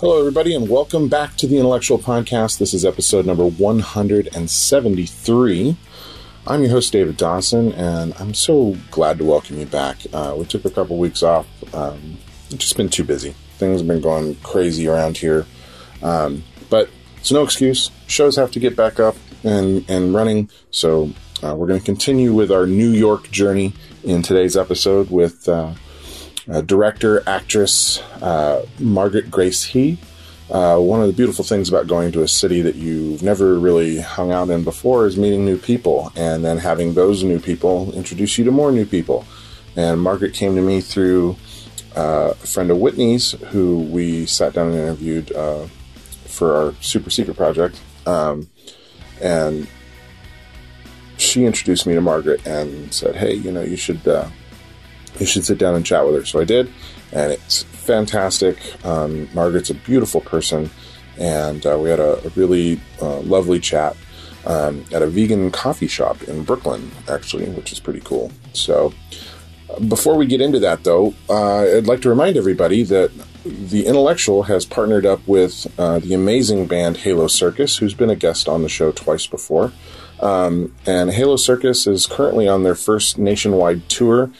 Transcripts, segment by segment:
Hello, everybody, and welcome back to the Intellectual Podcast. This is episode number 173. I'm your host, David Dawson, and I'm so glad to welcome you back. We took a couple weeks off. We've just been too busy. Things have been going crazy around here. But it's no excuse. Shows have to get back up and running. So we're going to continue with our New York journey in today's episode with... director, actress, Margaret Grace Hee. One of the beautiful things about going to a city that you've never really hung out in before is meeting new people and then having those new people introduce you to more new people. And Margaret came to me through a friend of Whitney's who we sat down and interviewed for our super secret project. And she introduced me to Margaret and said, hey, you know, you should sit down and chat with her. So I did, and it's fantastic. Margaret's a beautiful person, and we had a really lovely chat at a vegan coffee shop in Brooklyn, actually, which is pretty cool. So before we get into that, though, I'd like to remind everybody that The Intellectual has partnered up with the amazing band Halo Circus, who's been a guest on the show twice before. And Halo Circus is currently on their first nationwide tour,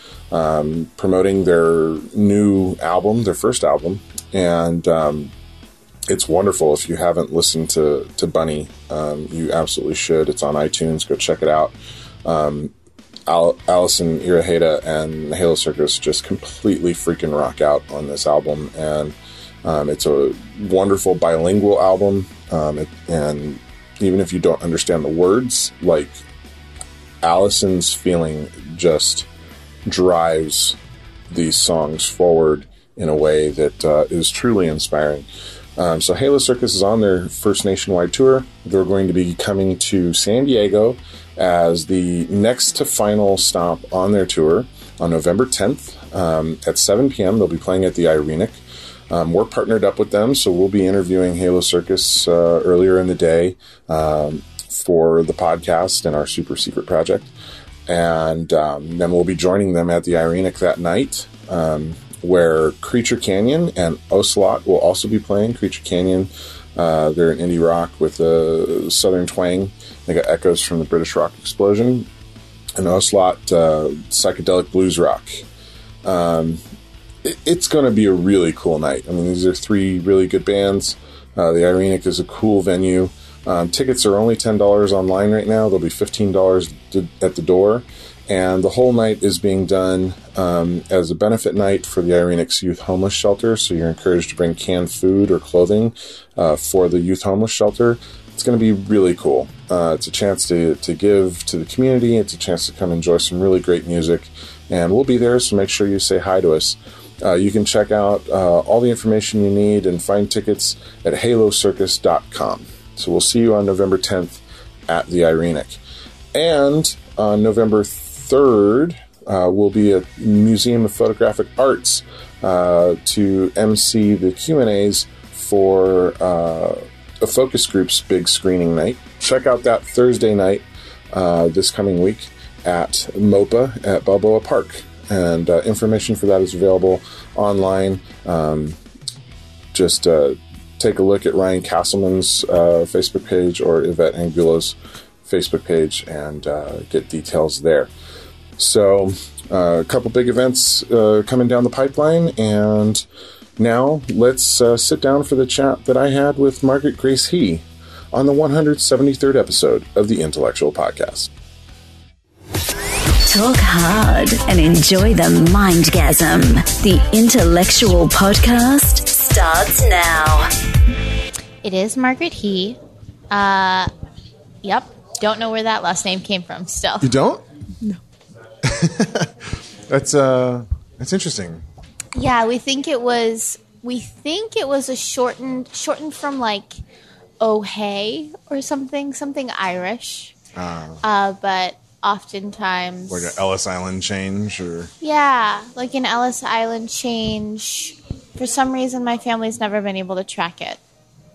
promoting their new album, their first album. And it's wonderful. If you haven't listened to Bunny, you absolutely should. It's on iTunes. Go check it out. Allison Iraheta and Halo Circus just completely freaking rock out on this album. And it's a wonderful bilingual album. And even if you don't understand the words, like, Allison's feeling just drives these songs forward in a way that is truly inspiring. So Halo Circus is on their first nationwide tour. They're going to be coming to San Diego as the next to final stop on their tour on November 10th at 7 p.m. They'll be playing at The Irenic. We're partnered up with them, so we'll be interviewing Halo Circus earlier in the day for the podcast and our super secret project. And then we'll be joining them at the Irenic that night, where Creature Canyon and Ocelot will also be playing. Creature Canyon, they're an indie rock with a southern twang. They got echoes from the British rock explosion. And Ocelot, psychedelic blues rock. It's going to be a really cool night. I mean, these are three really good bands. The Irenic is a cool venue. Tickets are only $10 online right now. They'll be $15 at the door. And the whole night is being done as a benefit night for the Irenic's Youth Homeless Shelter. So you're encouraged to bring canned food or clothing for the Youth Homeless Shelter. It's going to be really cool. It's a chance to give to the community. It's a chance to come enjoy some really great music. And we'll be there, so make sure you say hi to us. You can check out all the information you need and find tickets at halocircus.com. So we'll see you on November 10th at the Irenic. And on November 3rd, we'll be at Museum of Photographic Arts to MC the Q&As for a focus group's big screening night. Check out that Thursday night this coming week at MOPA at Balboa Park. And information for that is available online. Just take a look at Ryan Castleman's Facebook page or Yvette Angulo's Facebook page and get details there. So a couple big events coming down the pipeline. And now let's sit down for the chat that I had with Margaret Grace Hee on the 173rd episode of the Intellectual Podcast. Talk hard and enjoy the mindgasm. The Intellectual Podcast starts now. It is Margaret Hee. Yep. Don't know where that last name came from still. You don't? No. That's interesting. Yeah, we think it was a shortened from like O'Hay or something Irish. But oftentimes, like an Ellis Island change, or For some reason, my family's never been able to track it,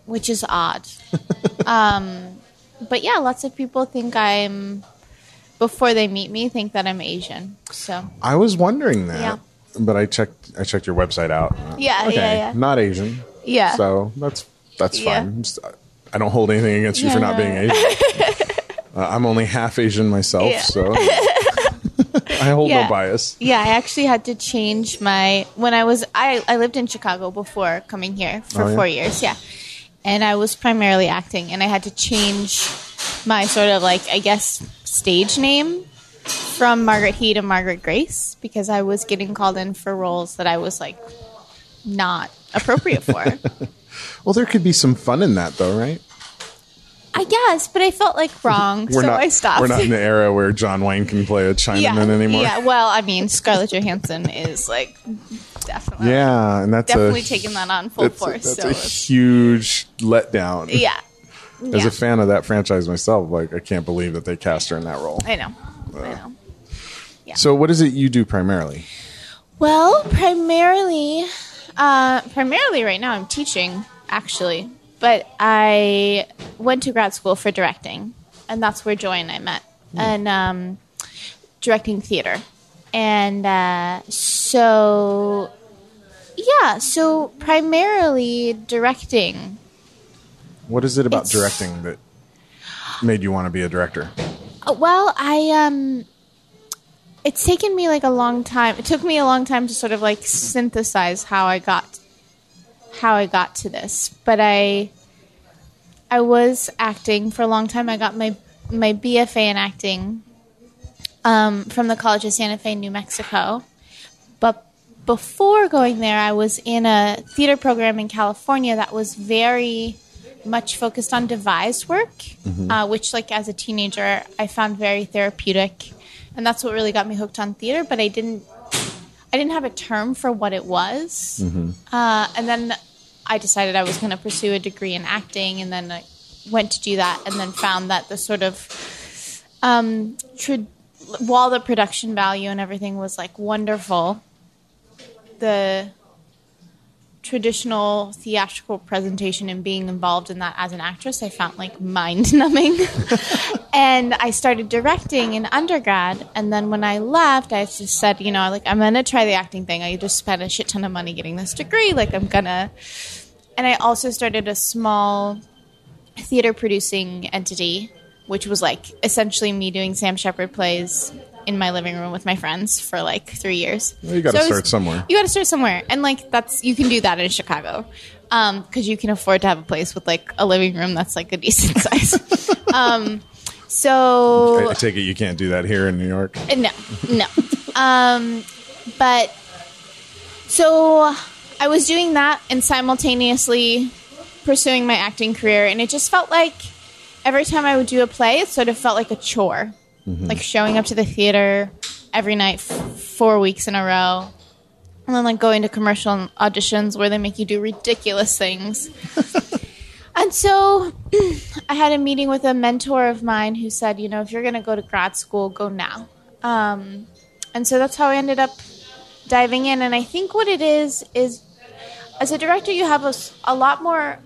which is odd. But yeah, lots of people think I'm, before they meet me, think that I'm Asian. So I was wondering that, yeah. But I checked your website out. Yeah, okay, yeah. Not Asian. Yeah. So that's fine. I don't hold anything against you for not being Asian. I'm only half Asian myself, so I hold no bias. Yeah, I actually had to change my when I was I lived in Chicago before coming here for 4 years. Yeah. And I was primarily acting, and I had to change my sort of like, I guess, stage name from Margaret Hee to Margaret Grace because I was getting called in for roles that I was like not appropriate for. Well, there could be some fun in that, though, right? I guess, but I felt like wrong, I stopped. We're not in the era where John Wayne can play a Chinaman anymore. Yeah, well, I mean, Scarlett Johansson is like definitely, and that's definitely taking that on full force. That's a huge letdown. Yeah. As a fan of that franchise myself, like I can't believe that they cast her in that role. I know. Yeah. So, what is it you do primarily? Well, primarily right now I'm teaching actually. But I went to grad school for directing, and that's where Joy and I met, and directing theater. And so primarily directing. What is it about directing that made you want to be a director? Well, it's taken me like a long time. It took me a long time to sort of like synthesize how I got to this, but I was acting for a long time. I got my BFA in acting from the College of Santa Fe, New Mexico. But before going there, I was in a theater program in California that was very much focused on devised work, which like as a teenager, I found very therapeutic. And that's what really got me hooked on theater, but I didn't have a term for what it was. And then I decided I was going to pursue a degree in acting, and then I went to do that, and then found that the sort of while the production value and everything was like wonderful, the traditional theatrical presentation and being involved in that as an actress, I found like mind-numbing. And I started directing in undergrad. And then when I left, I just said, I'm going to try the acting thing. I just spent a shit ton of money getting this degree. Like, I'm going to. And I also started a small theater producing entity, which was like essentially me doing Sam Shepard plays in my living room with my friends for like 3 years. Well, you got to start somewhere. You got to start somewhere. And like, you can do that in Chicago. Cause you can afford to have a place with like a living room that's like a decent size. So I take it you can't do that here in New York. No. But so I was doing that and simultaneously pursuing my acting career. And it just felt like every time I would do a play, it sort of felt like a chore. Like showing up to the theater every night 4 weeks in a row, and then like going to commercial auditions where they make you do ridiculous things. And so I had a meeting with a mentor of mine who said, if you're going to go to grad school, go now. And so that's how I ended up diving in. And I think what it is as a director, you have a lot more...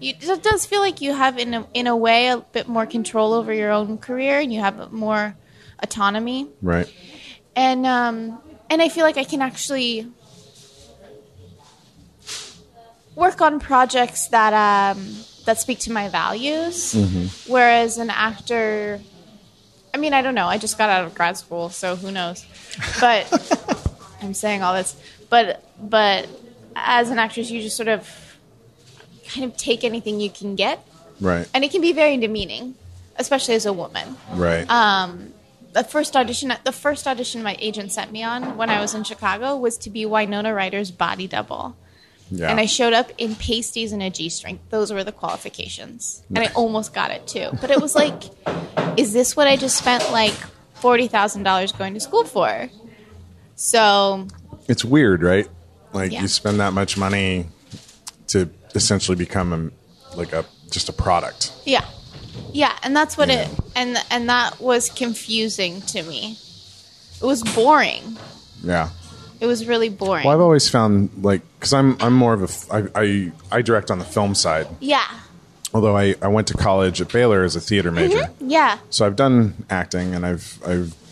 it does feel like you have, in a way, a bit more control over your own career, and you have more autonomy. Right. And I feel like I can actually work on projects that speak to my values, whereas an actor, I mean, I don't know. I just got out of grad school, so who knows? But I'm saying all this. But as an actress, you just sort of kind of take anything you can get. Right. And it can be very demeaning, especially as a woman. Right. The first audition my agent sent me on when I was in Chicago was to be Winona Ryder's body double. Yeah. And I showed up in pasties and a G-string. Those were the qualifications. And I almost got it too. But it was like, is this what I just spent like $40,000 going to school for? So it's weird, right? Like you spend that much money to essentially become just a product. Yeah. Yeah. And that's what and that was confusing to me. It was boring. Yeah. It was really boring. Well, I've always found like, cause I'm more of I direct on the film side. Yeah. Although I went to college at Baylor as a theater major. Mm-hmm. Yeah. So I've done acting and I've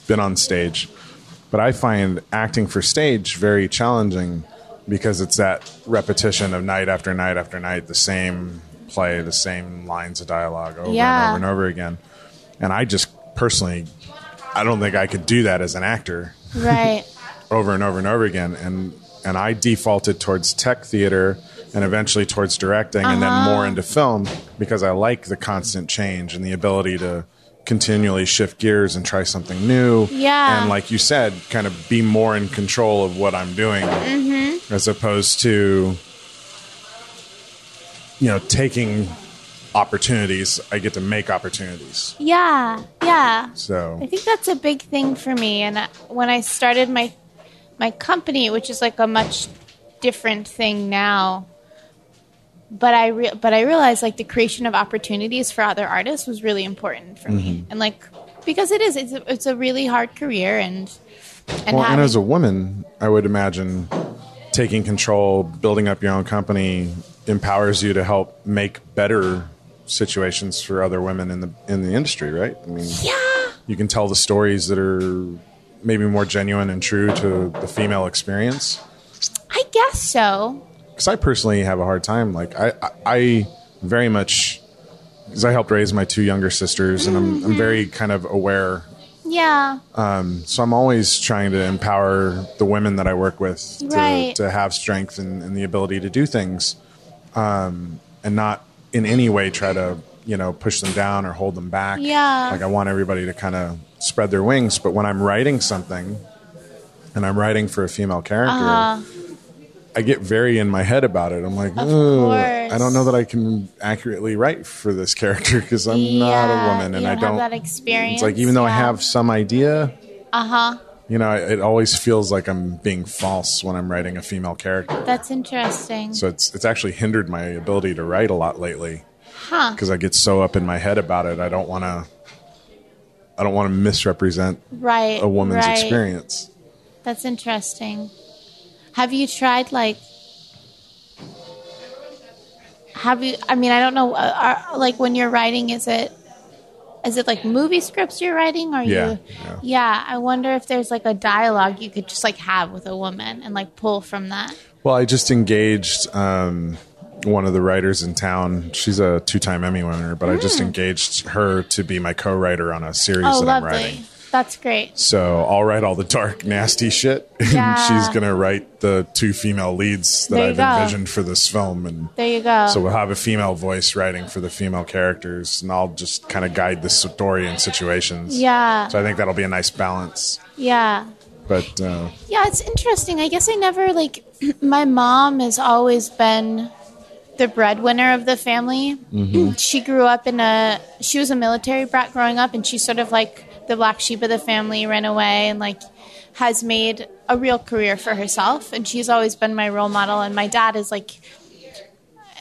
been on stage, but I find acting for stage very challenging because it's that repetition of night after night after night, the same play, the same lines of dialogue over and over again. And I just personally, I don't think I could do that as an actor. Right. Over and over and over again. And I defaulted towards tech theater and eventually towards directing and then more into film because I like the constant change and the ability to continually shift gears and try something new. Yeah. And like you said, kind of be more in control of what I'm doing as opposed to, you know, taking opportunities. I get to make opportunities. Yeah. Yeah. So I think that's a big thing for me. And when I started my company, which is like a much different thing now, but I realized like the creation of opportunities for other artists was really important for me, and like because it's a really hard career, and as a woman, I would imagine taking control, building up your own company empowers you to help make better situations for other women in the industry, right? I mean, you can tell the stories that are maybe more genuine and true to the female experience. I guess so. Because I personally have a hard time. Like I very much, because I helped raise my two younger sisters, and I'm very kind of aware. Yeah. So I'm always trying to empower the women that I work with to have strength and the ability to do things, and not in any way try to, you know, push them down or hold them back. Yeah. Like I want everybody to kind of spread their wings. But when I'm writing something and I'm writing for a female character, I get very in my head about it. I'm like, I don't know that I can accurately write for this character because I'm not a woman and I don't have that experience. It's like, even though I have some idea, you know, it always feels like I'm being false when I'm writing a female character. That's interesting. So it's actually hindered my ability to write a lot lately. Because I get so up in my head about it, I don't want to misrepresent a woman's experience. That's interesting. Have you tried I don't know. Like when you're writing, is it like movie scripts you're writing? Or Yeah. I wonder if there's like a dialogue you could just like have with a woman and like pull from that. Well, I just engaged one of the writers in town. She's a 2-time Emmy winner, but I just engaged her to be my co-writer on a series I'm writing. That's great. So I'll write all the dark, nasty shit, and she's going to write the 2 female leads that I've envisioned for this film. And there you go. So we'll have a female voice writing for the female characters, and I'll just kind of guide the story and situations. Yeah. So I think that'll be a nice balance. Yeah. But yeah, it's interesting. I guess I never, like, my mom has always been the breadwinner of the family. She grew up she was a military brat growing up, and she's sort of like the black sheep of the family, ran away, and like has made a real career for herself. And she's always been my role model. And my dad is like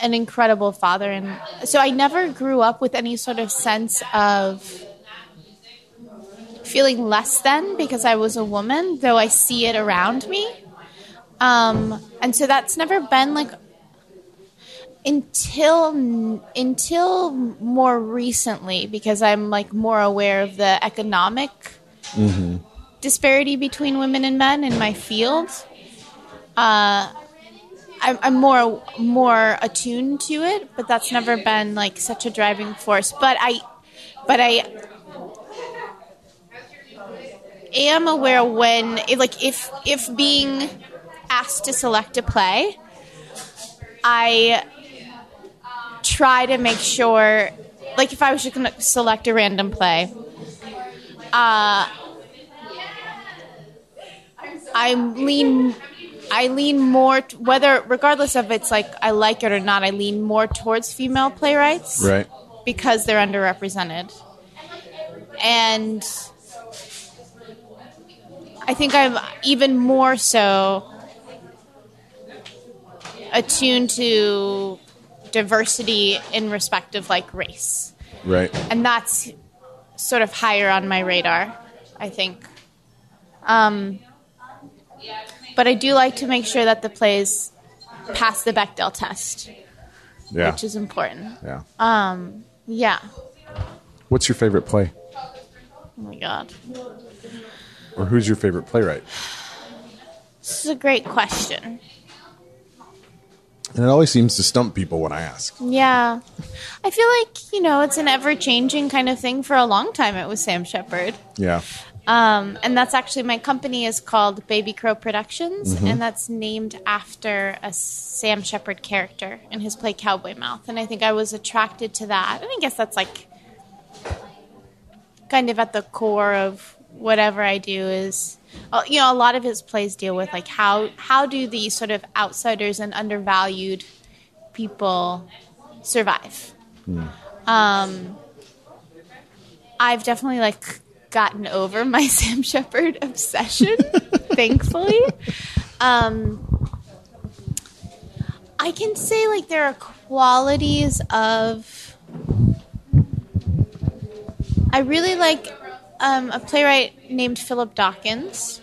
an incredible father. And so I never grew up with any sort of sense of feeling less than because I was a woman, though I see it around me. And so that's never been like, until more recently, because I'm like more aware of the economic disparity between women and men in my field. I'm more attuned to it, but that's never been like such a driving force. But I am aware when like if being asked to select a play, I try to make sure, like if I was just going to select a random play, I lean more, regardless of it's like I like it or not, I lean more towards female playwrights, right? Because they're underrepresented, and I think I'm even more so attuned to diversity in respect of like race. Right. And that's sort of higher on my radar, I think. But I do like to make sure that the plays pass the Bechdel test. Yeah. Which is important. Yeah. Yeah. What's your favorite play? Oh my God. Or who's your favorite playwright? This is a great question. And it always seems to stump people when I ask. Yeah. I feel like, you know, it's an ever-changing kind of thing. For a long time, it was Sam Shepard. Yeah. And that's actually, my company is called Baby Crow Productions, and that's named after a Sam Shepard character in his play Cowboy Mouth. And I think I was attracted to that. And I guess that's like kind of at the core of whatever I do is, you know, a lot of his plays deal with like how do these sort of outsiders and undervalued people survive? I've definitely like gotten over my Sam Shepard obsession, thankfully. I can say like there are qualities of, I really like a playwright named Philip Dawkins,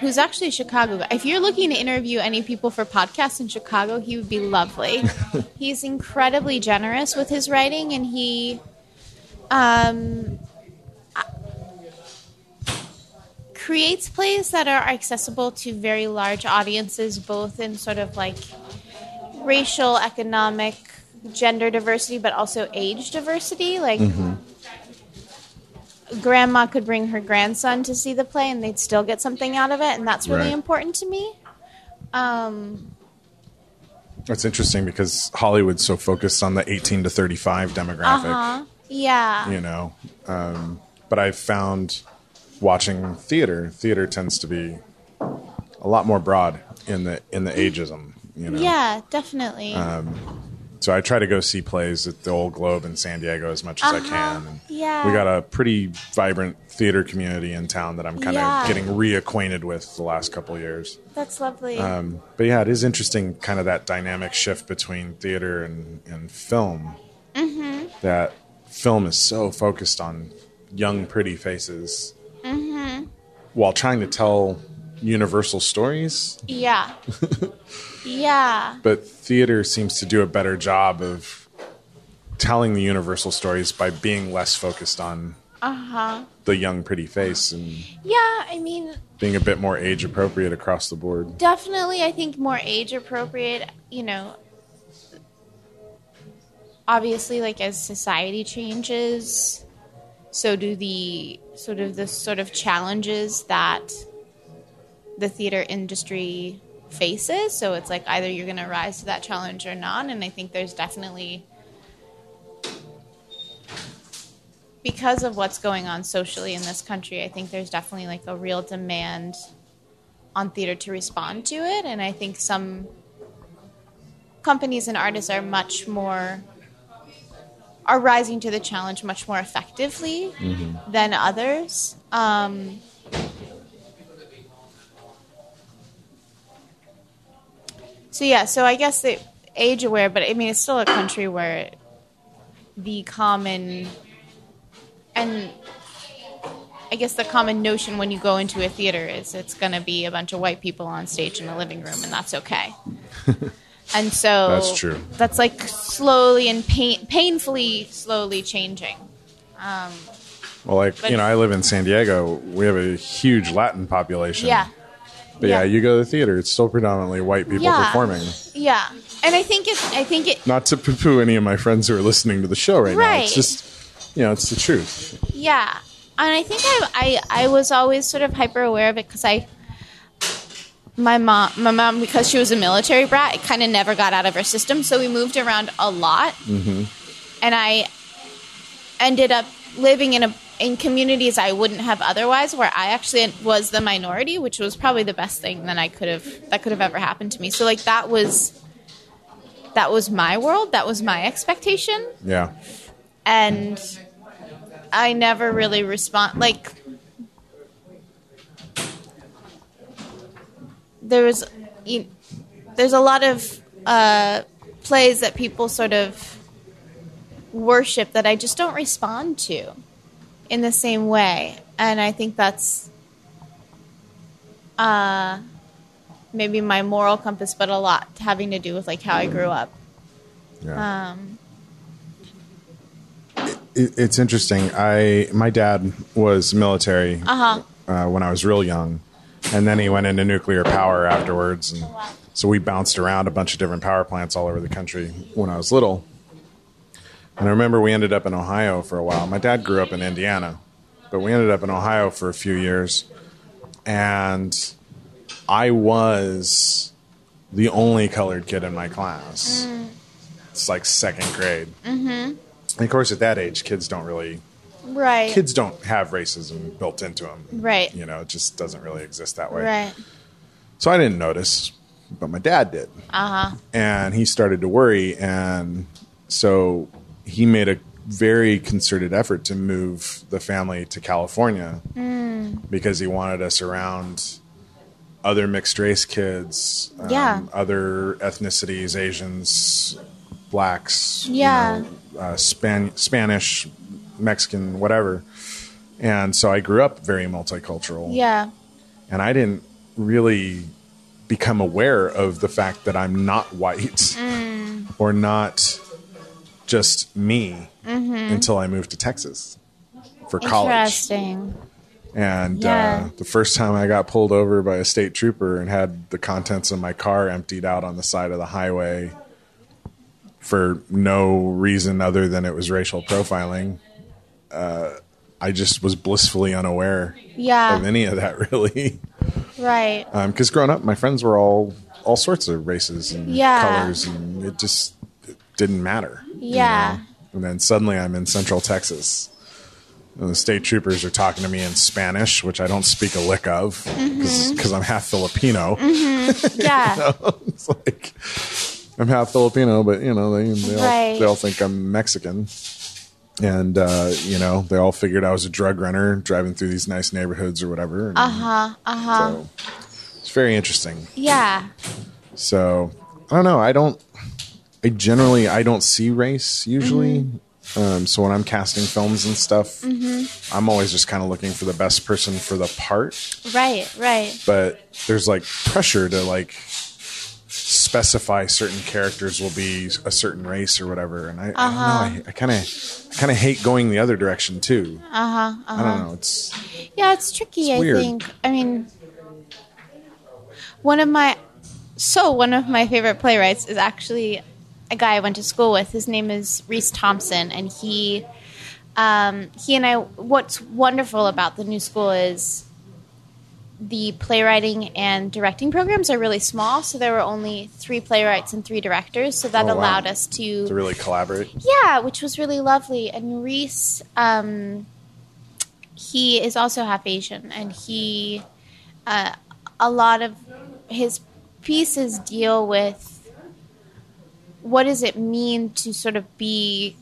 who's actually a Chicago guy. If you're looking to interview any people for podcasts in Chicago, he would be lovely. He's incredibly generous with his writing, and he creates plays that are accessible to very large audiences, both in sort of like racial, economic, gender diversity, but also age diversity. Like, grandma could bring her grandson to see the play and they'd still get something out of it, and that's really important to me. That's interesting because Hollywood's so focused on the 18 to 35 demographic. Yeah. You know, but I've found watching theater tends to be a lot more broad in the ageism, you know? Yeah, definitely. So I try to go see plays at the Old Globe in San Diego as much as I can. And we got a pretty vibrant theater community in town that I'm kind of getting reacquainted with the last couple of years. That's lovely. But yeah, it is interesting kind of that dynamic shift between theater and film. That film is so focused on young, pretty faces while trying to tell universal stories. Yeah. Yeah. But theater seems to do a better job of telling the universal stories by being less focused on the young, pretty face. And yeah, I mean, being a bit more age appropriate across the board. Definitely, I think more age appropriate, you know, obviously like as society changes, so do the sort of challenges that the theater industry faces. So it's like either you're going to rise to that challenge or not. And I think there's definitely, because of what's going on socially in this country, I think there's definitely like a real demand on theater to respond to it. And I think some companies and artists are much more, are rising to the challenge much more effectively than others. So, yeah, so I guess the age-aware, but, I mean, it's still a country where the common, and I guess the common notion when you go into a theater is it's going to be a bunch of white people on stage in a living room, and that's okay. And so that's true. That's, like, slowly and painfully slowly changing. Well, like, you know, I live in San Diego. We have a huge Latin population. Yeah. But yeah, you go to the theater, it's still predominantly white people performing. Yeah. And I think it not to poo-poo any of my friends who are listening to the show right now. It's just, you know, it's the truth. Yeah. And I think I was always sort of hyper aware of it because my mom, because she was a military brat, it kind of never got out of her system. So we moved around a lot. And I ended up living in communities I wouldn't have otherwise, where I actually was the minority, which was probably the best thing that could have ever happened to me. So like that was my world, that was my expectation. Yeah. And I never really there's a lot of plays that people sort of worship that I just don't respond to in the same way. And I think that's maybe my moral compass, but a lot having to do with like how I grew up. Yeah. It's interesting. My dad was military when I was real young, and then he went into nuclear power afterwards. And So we bounced around a bunch of different power plants all over the country when I was little. And I remember we ended up in Ohio for a while. My dad grew up in Indiana, but we ended up in Ohio for a few years. And I was the only colored kid in my class. Mm. It's like second grade. Mm-hmm. And of course, at that age, kids don't really... Right. Kids don't have racism built into them. Right. You know, it just doesn't really exist that way. Right. So I didn't notice, but my dad did. Uh-huh. And he started to worry, and so he made a very concerted effort to move the family to California because he wanted us around other mixed-race kids, other ethnicities, Asians, blacks, Spanish, Mexican, whatever. And so I grew up very multicultural. Yeah. And I didn't really become aware of the fact that I'm not white or not just me until I moved to Texas for college. Interesting. And the first time I got pulled over by a state trooper and had the contents of my car emptied out on the side of the highway for no reason other than it was racial profiling, I just was blissfully unaware of any of that, really. Right. Because growing up, my friends were all sorts of races and colors, and it just didn't matter. Yeah. You know? And then suddenly I'm in Central Texas, and the state troopers are talking to me in Spanish, which I don't speak a lick of because I'm half Filipino. Mm-hmm. Yeah. You know? It's like, I'm half Filipino, but, you know, they all think I'm Mexican. And, you know, they all figured I was a drug runner driving through these nice neighborhoods or whatever. Uh-huh, uh-huh. So it's very interesting. Yeah. So, I don't know. I generally don't see race usually. Mm-hmm. So when I'm casting films and stuff, I'm always just kind of looking for the best person for the part. Right, right. But there's, like, pressure to, like... specify certain characters will be a certain race or whatever, and I don't know. I kind of hate going the other direction too. I don't know. It's tricky. It's weird. I think. I mean, one of my favorite playwrights is actually a guy I went to school with. His name is Reese Thompson, and he and I. What's wonderful about the new school is the playwriting and directing programs are really small, so there were only 3 playwrights and 3 directors, so that allowed us to really collaborate. Yeah, which was really lovely. And Reese, he is also half Asian, and he a lot of his pieces deal with what does it mean to sort of be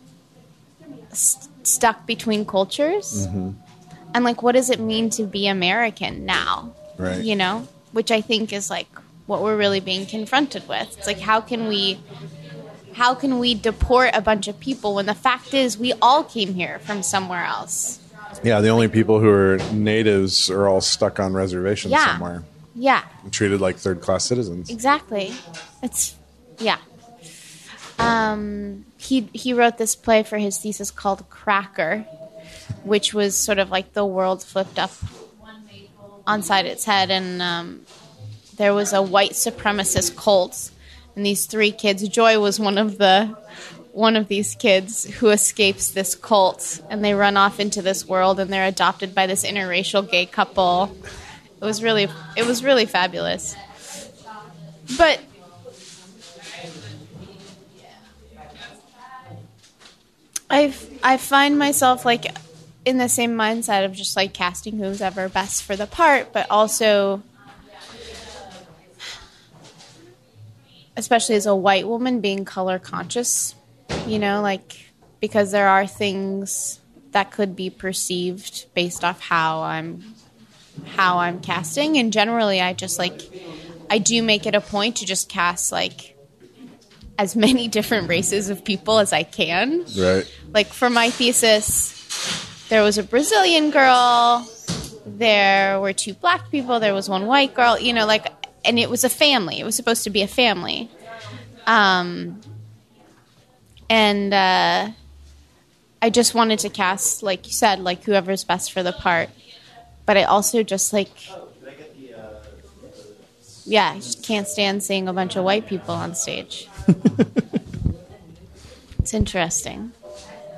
stuck between cultures. Mm-hmm. And, like, what does it mean to be American now? Right. You know? Which I think is, like, what we're really being confronted with. It's like, how can we deport a bunch of people when the fact is we all came here from somewhere else? Yeah, the only people who are natives are all stuck on reservations somewhere. Yeah. And treated like third-class citizens. Exactly. It's... Yeah. He wrote this play for his thesis called Cracker, which was sort of like the world flipped up on side its head. And there was a white supremacist cult, and these 3 kids, Joy was one of these kids who escapes this cult, and they run off into this world, and they're adopted by this interracial gay couple. It was really fabulous. But I find myself, like, in the same mindset of just, like, casting who's ever best for the part, but also, especially as a white woman, being color conscious, you know, like, because there are things that could be perceived based off how I'm casting. And generally I just, like, I do make it a point to just cast, like, as many different races of people as I can. Right. Like, for my thesis, there was a Brazilian girl, there were 2 black people, there was 1 white girl, you know, like, and it was a family. It was supposed to be a family. I just wanted to cast, like you said, like, whoever's best for the part. But I also just, like, Yeah, he can't stand seeing a bunch of white people on stage. It's interesting.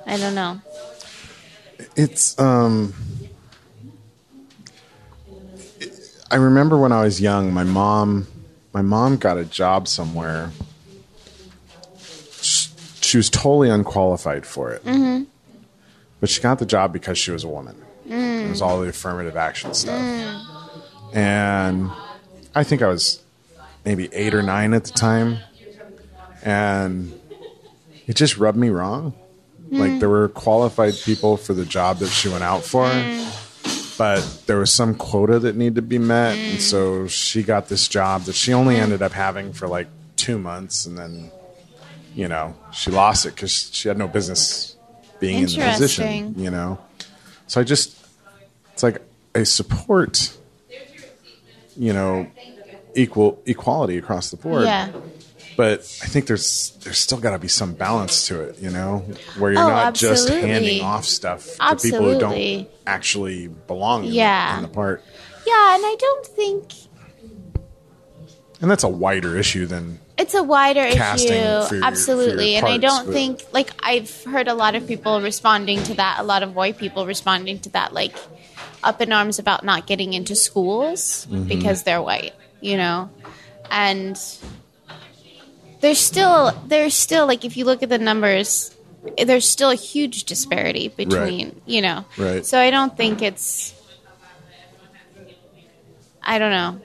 I don't know. It's, I remember when I was young, my mom got a job somewhere. She was totally unqualified for it. Mm-hmm. But she got the job because she was a woman. Mm. It was all the affirmative action stuff. Mm. And I think I was maybe 8 or 9 at the time. And it just rubbed me wrong. Mm. Like, there were qualified people for the job that she went out for. Mm. But there was some quota that needed to be met. Mm. And so she got this job that she only ended up having for like 2 months. And then, you know, she lost it because she had no business being in the position, you know. So I just, it's like I support, you know, equality across the board. Yeah. But I think there's still got to be some balance to it, you know, where you're not absolutely. Just handing off stuff to absolutely. People who don't actually belong in the part. Yeah, and I don't think... And that's a wider issue than... It's a wider issue, absolutely. And I don't think, like, I've heard a lot of people responding to that, a lot of white people responding to that, like, up in arms about not getting into schools mm-hmm. because they're white, you know? And there's still, like, if you look at the numbers, there's still a huge disparity between, right. you know? Right. So I don't think it's, I don't know.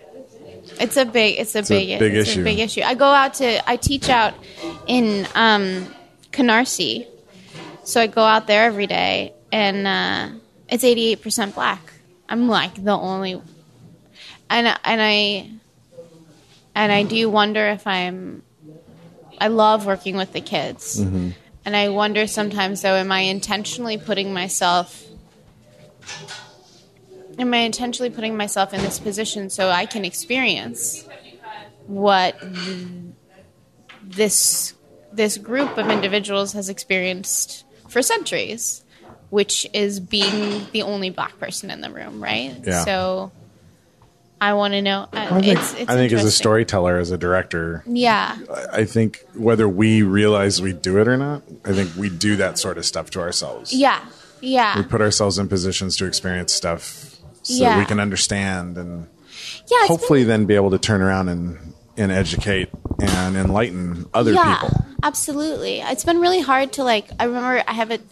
It's a big issue. I go out to, I teach out in Canarsie. So I go out there every day, and it's 88% black. I'm like the only, and I do wonder if I love working with the kids. Mm-hmm. And I wonder sometimes though, am I intentionally putting myself in this position so I can experience what this group of individuals has experienced for centuries, which is being the only black person in the room, right? Yeah. So I want to know. I think as a storyteller, as a director, yeah, I think whether we realize we do it or not, I think we do that sort of stuff to ourselves. Yeah, yeah. We put ourselves in positions to experience stuff so yeah. we can understand and hopefully then be able to turn around and educate and enlighten other people. Absolutely. It's been really hard to like, I remember I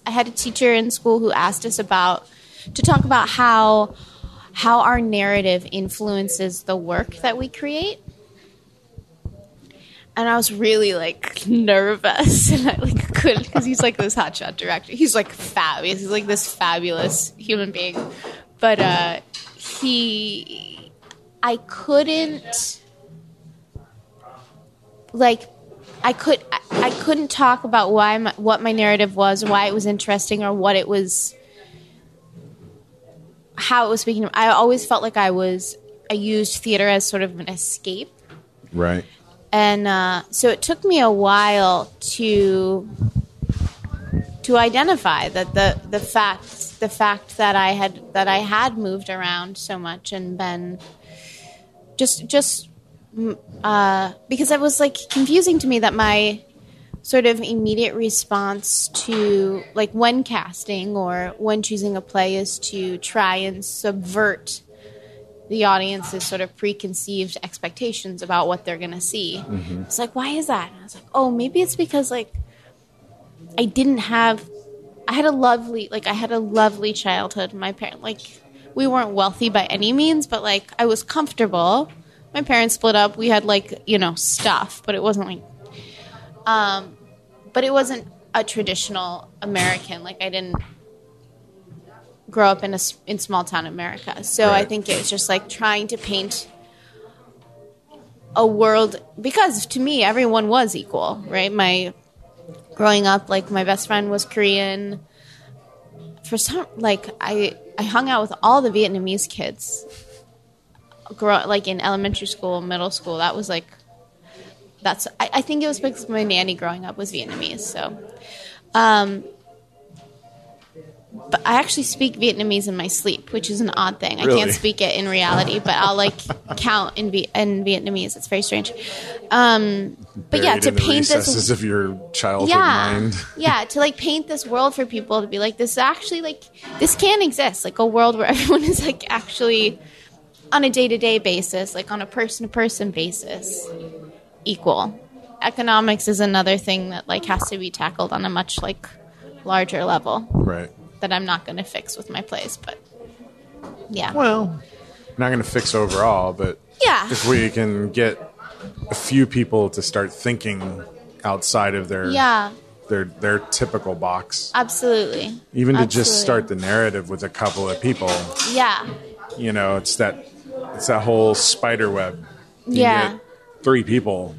had a teacher in school who asked us to talk about how our narrative influences the work that we create. And I was really, like, nervous. And I, like, couldn't, because he's, like, this hotshot director. He's, like, fabulous. He's, like, this fabulous human being. But I couldn't talk about what my narrative was, why it was interesting, or what it was, how it was speaking to me. I always felt like I used theater as sort of an escape. Right. And so it took me a while to identify that the fact that I had moved around so much and been just because it was like confusing to me that my sort of immediate response to like when casting or when choosing a play is to try and subvert the audience's sort of preconceived expectations about what they're going to see. Mm-hmm. It's like, why is that? And I was like, oh, maybe it's because like I had a lovely childhood. My parents, like, we weren't wealthy by any means, but, like, I was comfortable. My parents split up. We had, like, you know, stuff, but it wasn't, like, but it wasn't a traditional American. Like, I didn't grow up in small-town America. So right. I think it was just, like, trying to paint a world, because to me, everyone was equal, right? Growing up, like, my best friend was Korean. For some, like, I hung out with all the Vietnamese kids. Like, in elementary school, middle school, that was, like, that's... I think it was because my nanny growing up was Vietnamese, so... But I actually speak Vietnamese in my sleep, which is an odd thing. Really? I can't speak it in reality, but I'll like count in Vietnamese. It's very strange. But yeah, to paint the recesses of your childhood mind. Yeah, to like paint this world for people to be like, this actually like this can exist, like a world where everyone is like actually on a day-to-day basis, like on a person-to-person basis, equal. Economics is another thing that like has to be tackled on a much like larger level. Right. That I'm not going to fix with my plays, but yeah. Well, I'm not going to fix overall, but yeah. If we can get a few people to start thinking outside of their their typical box. Absolutely. Even to just start the narrative with a couple of people. Yeah. You know, it's that whole spider web. You get three people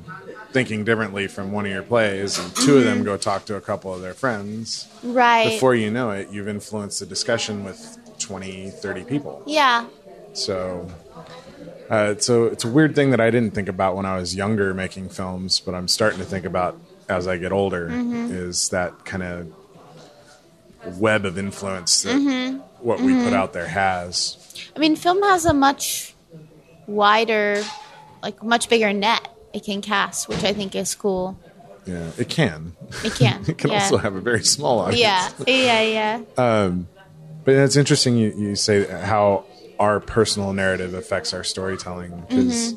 thinking differently from one of your plays, and two of them go talk to a couple of their friends. Right. Before you know it, you've influenced the discussion with 20, 30 people. Yeah. So it's a weird thing that I didn't think about when I was younger making films, but I'm starting to think about as I get older, is that kind of web of influence that what we put out there has. I mean, film has a much wider, like much bigger net. It can cast, which I think is cool. Yeah, it can. It can. It can also have a very small audience. Yeah. But it's interesting you say how our personal narrative affects our storytelling. Because,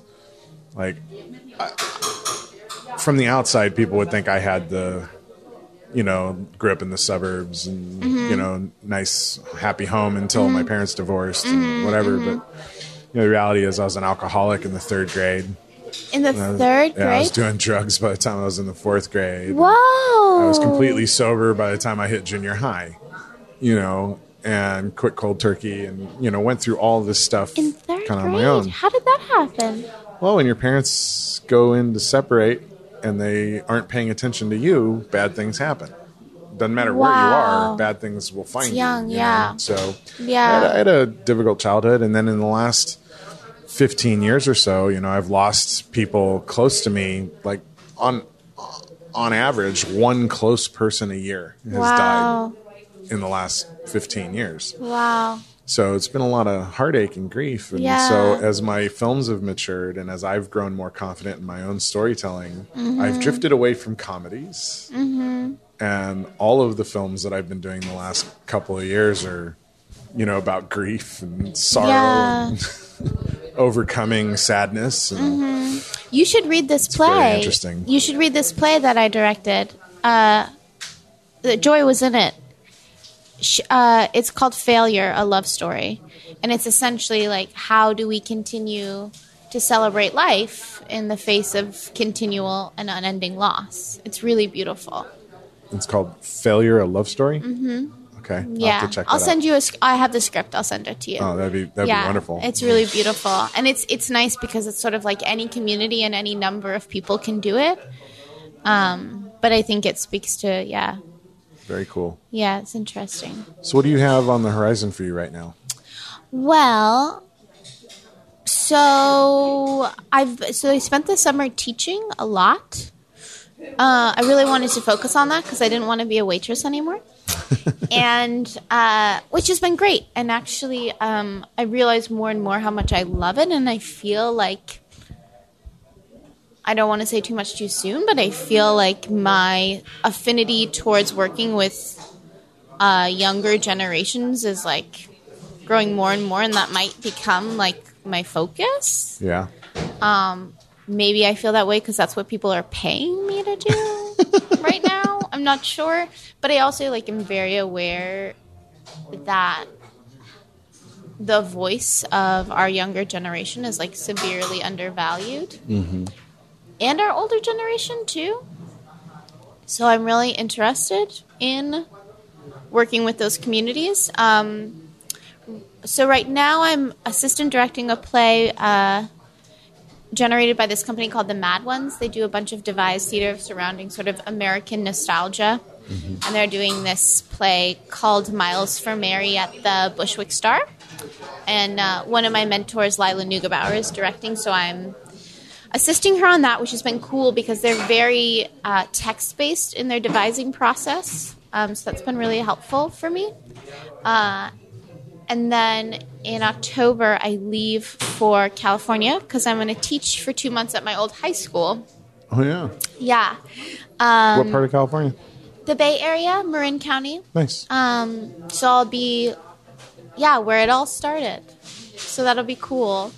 like, from the outside, people would think I had the, you know, grew up in the suburbs and, you know, nice, happy home until my parents divorced and whatever. But, you know, the reality is I was an alcoholic in the third grade. In the third grade? Yeah, I was doing drugs by the time I was in the fourth grade. Whoa! I was completely sober by the time I hit junior high, you know, and quit cold turkey and, you know, went through all this stuff kind of on my own. How did that happen? Well, when your parents go in to separate and they aren't paying attention to you, bad things happen. Doesn't matter where you are, bad things will find you. You know? So I had a difficult childhood. And then in the last 15 years or so, you know, I've lost people close to me, like on average, one close person a year has died in the last 15 years. Wow. So it's been a lot of heartache and grief. And so as my films have matured and as I've grown more confident in my own storytelling, I've drifted away from comedies. And all of the films that I've been doing the last couple of years are, you know, about grief and sorrow and overcoming sadness. And you should read this play. Very interesting. You should read this play that I directed. Joy was in it. It's called Failure, A Love Story. And it's essentially like, how do we continue to celebrate life in the face of continual and unending loss? It's really beautiful. It's called Failure, A Love Story? Okay. Yeah. I'll have to check that I'll send out. You a I have the script. I'll send it to you. Oh, that'd be wonderful. It's really beautiful. And it's nice because it's sort of like any community and any number of people can do it. But I think it speaks to, Very cool. Yeah, it's interesting. So what do you have on the horizon for you right now? Well, so I spent the summer teaching a lot. I really wanted to focus on that because I didn't want to be a waitress anymore. And which has been great. And actually, I realize more and more how much I love it. And I feel like, I don't want to say too much too soon, but I feel like my affinity towards working with younger generations is like growing more and more. And that might become like my focus. Yeah. Maybe I feel that way because that's what people are paying me to do right now. I'm not sure. But I also like am very aware that the voice of our younger generation is like severely undervalued. And our older generation too. So I'm really interested in working with those communities. So right now I'm assistant directing a play generated by this company called The Mad Ones. They do a bunch of devised theater surrounding sort of American nostalgia. And they're doing this play called Miles for Mary at the Bushwick Star. And one of my mentors, Lila Neugebauer, is directing. So I'm assisting her on that, which has been cool because they're very text-based in their devising process. So that's been really helpful for me. And then in October, I leave for California because I'm going to teach for 2 months at my old high school. Oh, yeah. Yeah. What part of California? The Bay Area, Marin County. Nice. So I'll be, where it all started. So that'll be cool.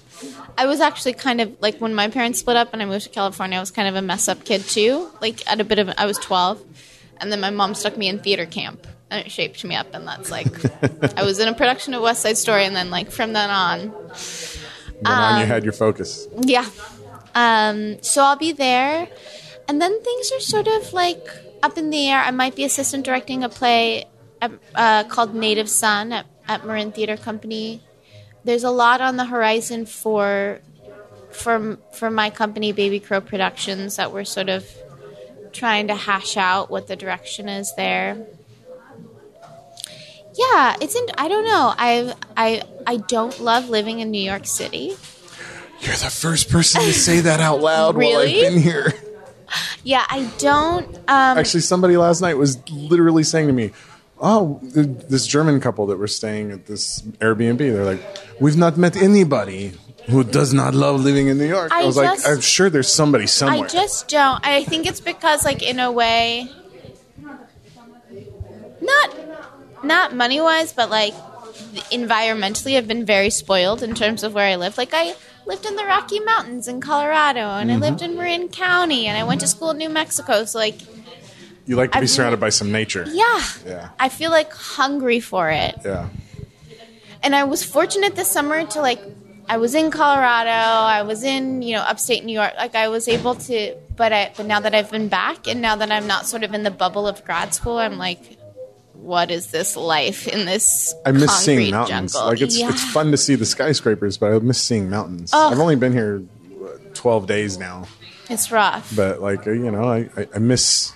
I was actually kind of, like, when my parents split up and I moved to California, I was kind of a mess-up kid, too. Like, I was 12, and then my mom stuck me in theater camp, and it shaped me up, and that's, like, I was in a production of West Side Story, and then, like, from then on. You had your focus. Yeah. So I'll be there, and then things are sort of, like, up in the air. I might be assistant directing a play called Native Sun at Marin Theatre Company. There's a lot on the horizon for my company, Baby Crow Productions, that we're sort of trying to hash out what the direction is there. Yeah, I don't know. I don't love living in New York City. You're the first person to say that out loud really? While I've been here. Yeah, I don't. Actually, somebody last night was literally saying to me, oh, this German couple that were staying at this Airbnb, they're like, we've not met anybody who does not love living in New York. I was just, like, I'm sure there's somebody somewhere. I just don't. I think it's because, like, in a way, not money-wise, but, like, environmentally, I've been very spoiled in terms of where I live. Like, I lived in the Rocky Mountains in Colorado, and I lived in Marin County, and I went to school in New Mexico, so, like, you like to be surrounded by some nature. Yeah. Yeah. I feel, like, hungry for it. Yeah. And I was fortunate this summer to, like, I was in Colorado. I was in, upstate New York. Like, I was able to, but now that I've been back and now that I'm not sort of in the bubble of grad school, I'm like, what is this life in this concrete jungle? I miss seeing mountains. Jungle? Like, it's fun to see the skyscrapers, but I miss seeing mountains. Oh. I've only been here 12 days now. It's rough. But, like, I miss...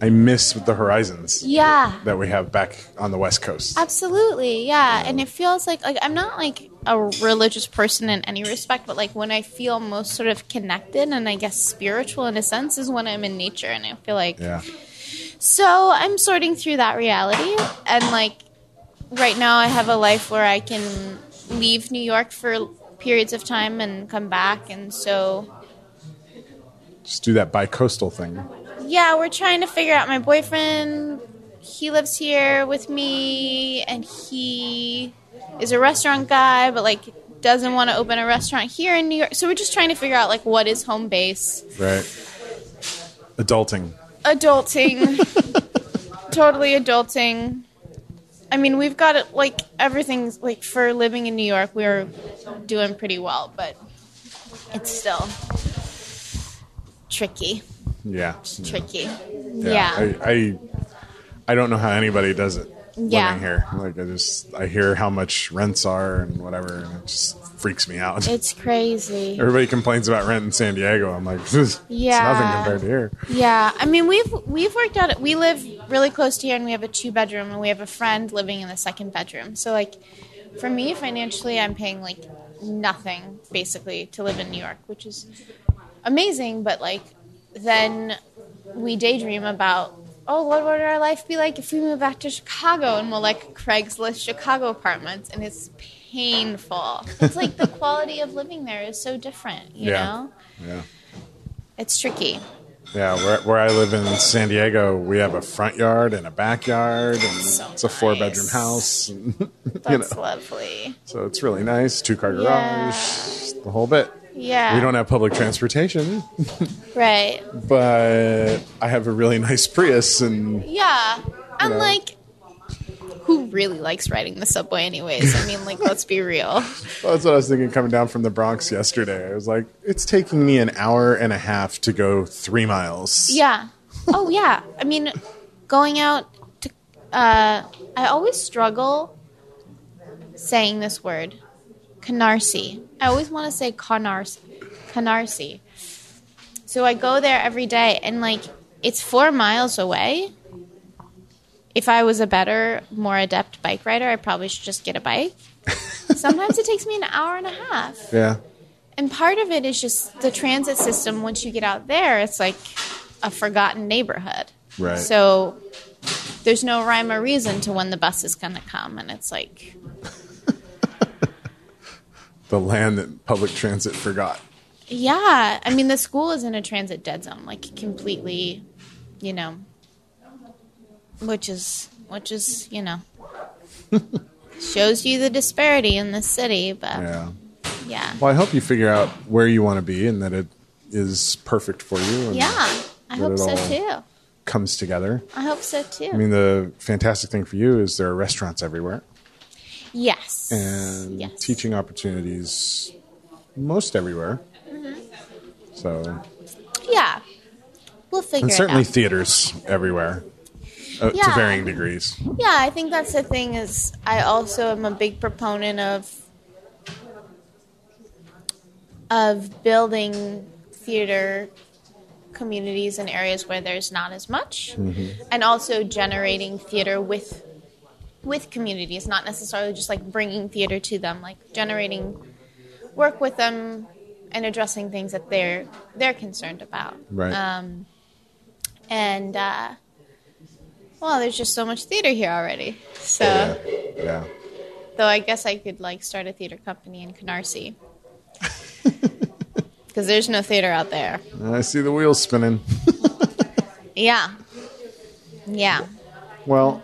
the horizons that we have back on the West Coast. Absolutely, yeah. And it feels like I'm not, like, a religious person in any respect, but, like, when I feel most sort of connected and, I guess, spiritual in a sense is when I'm in nature. And I feel like... Yeah. So I'm sorting through that reality. And, like, right now I have a life where I can leave New York for periods of time and come back. And so... Just do that bi-coastal thing. Yeah, we're trying to figure out my boyfriend. He lives here with me, and he is a restaurant guy, but, like, doesn't want to open a restaurant here in New York. So we're just trying to figure out, like, what is home base. Right. Adulting. Totally adulting. I mean, we've got it, like, everything's, like, for living in New York, we're doing pretty well, but it's still tricky. Yeah. It's tricky. Yeah. I don't know how anybody does it living here. Like, I hear how much rents are and whatever, and it just freaks me out. It's crazy. Everybody complains about rent in San Diego. I'm like, it's nothing compared to here. Yeah. I mean, we've worked out, we live really close to here, and we have a 2-bedroom, and we have a friend living in the 2nd bedroom. So, like, for me, financially, I'm paying, like, nothing, basically, to live in New York, which is amazing, but, like, then we daydream about, what would our life be like if we move back to Chicago, and we'll, like, Craigslist Chicago apartments, and it's painful. It's like the quality of living there is so different, you know? Yeah. It's tricky. Yeah, where I live in San Diego, we have a front yard and a backyard, and it's a 4-bedroom house. And, that's lovely. So it's really nice, 2-car garage, the whole bit. Yeah. We don't have public transportation. Right. But I have a really nice Prius. And yeah. And, like, who really likes riding the subway anyways? I mean, like, let's be real. Well, that's what I was thinking coming down from the Bronx yesterday. I was like, it's taking me an hour and a half to go 3 miles. Yeah. Oh, yeah. I mean, going out to... I always struggle saying this word. Canarsie. I always want to say Canarsie. So I go there every day, and, like, it's 4 miles away. If I was a better, more adept bike rider, I probably should just get a bike. Sometimes it takes me an hour and a half. Yeah. And part of it is just the transit system. Once you get out there, it's like a forgotten neighborhood. Right. So there's no rhyme or reason to when the bus is going to come. And it's like... the land that public transit forgot. Yeah. I mean, the school is in a transit dead zone, like completely, you know, which is, you know, shows you the disparity in the city. But yeah. Yeah. Well, I hope you figure out where you want to be and that it is perfect for you. And yeah, I hope so too. Comes together. I hope so too. I mean, the fantastic thing for you is there are restaurants everywhere. Yes. And yes. Teaching opportunities most everywhere. Mm-hmm. So. Yeah. We'll figure it out. And certainly theaters everywhere. Yeah. To varying degrees. Yeah, I think that's the thing is I also am a big proponent of building theater communities in areas where there's not as much, mm-hmm. and also generating theater with communities, not necessarily just like bringing theater to them, like generating work with them and addressing things that they're concerned about. Right. Well, there's just so much theater here already. So yeah. Though I guess I could like start a theater company in Canarsie. Because there's no theater out there. I see the wheels spinning. Yeah. Yeah. Well,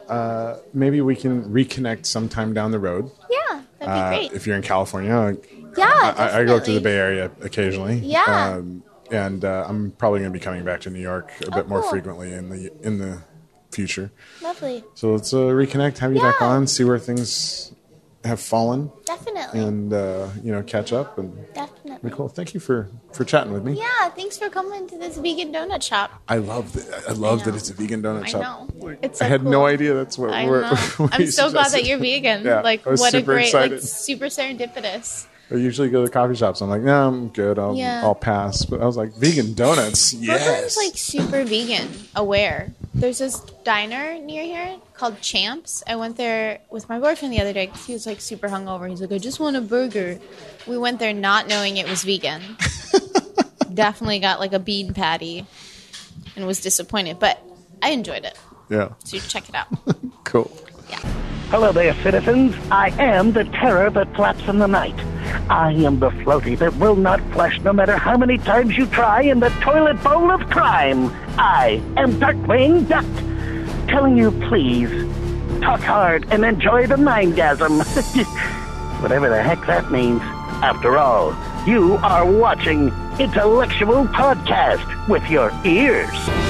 maybe we can reconnect sometime down the road. Yeah, that'd be great. If you're in California. Yeah, I go to the Bay Area occasionally. Yeah. And I'm probably going to be coming back to New York a bit more frequently in the future. Lovely. So let's reconnect, have you back on, see where things have fallen. Definitely. And, catch up. And definitely. Cool. Thank you for chatting with me. Yeah, thanks for coming to this vegan donut shop. I love that it's a vegan donut shop. I know. It's so I had cool. no idea that's what I we're I'm so glad that you're vegan. Yeah, like, what a great, excited. Like, super serendipitous. I usually go to coffee shops. I'm like, no, I'm good. I'll pass. But I was like, vegan donuts? Yes. Brooklyn's, like, super vegan aware. There's this diner near here called Champs. I went there with my boyfriend the other day because he was, like, super hungover. He's like, I just want a burger. We went there not knowing it was vegan. Definitely got, like, a bean patty and was disappointed. But I enjoyed it. Yeah. So you check it out. Cool. Yeah. Hello there, citizens. I am the terror that flaps in the night. I am the floaty that will not flush no matter how many times you try in the toilet bowl of crime. I am Darkwing Duck, telling you please, talk hard and enjoy the mindgasm. Whatever the heck that means. After all, you are watching Intellectual Podcast with your ears.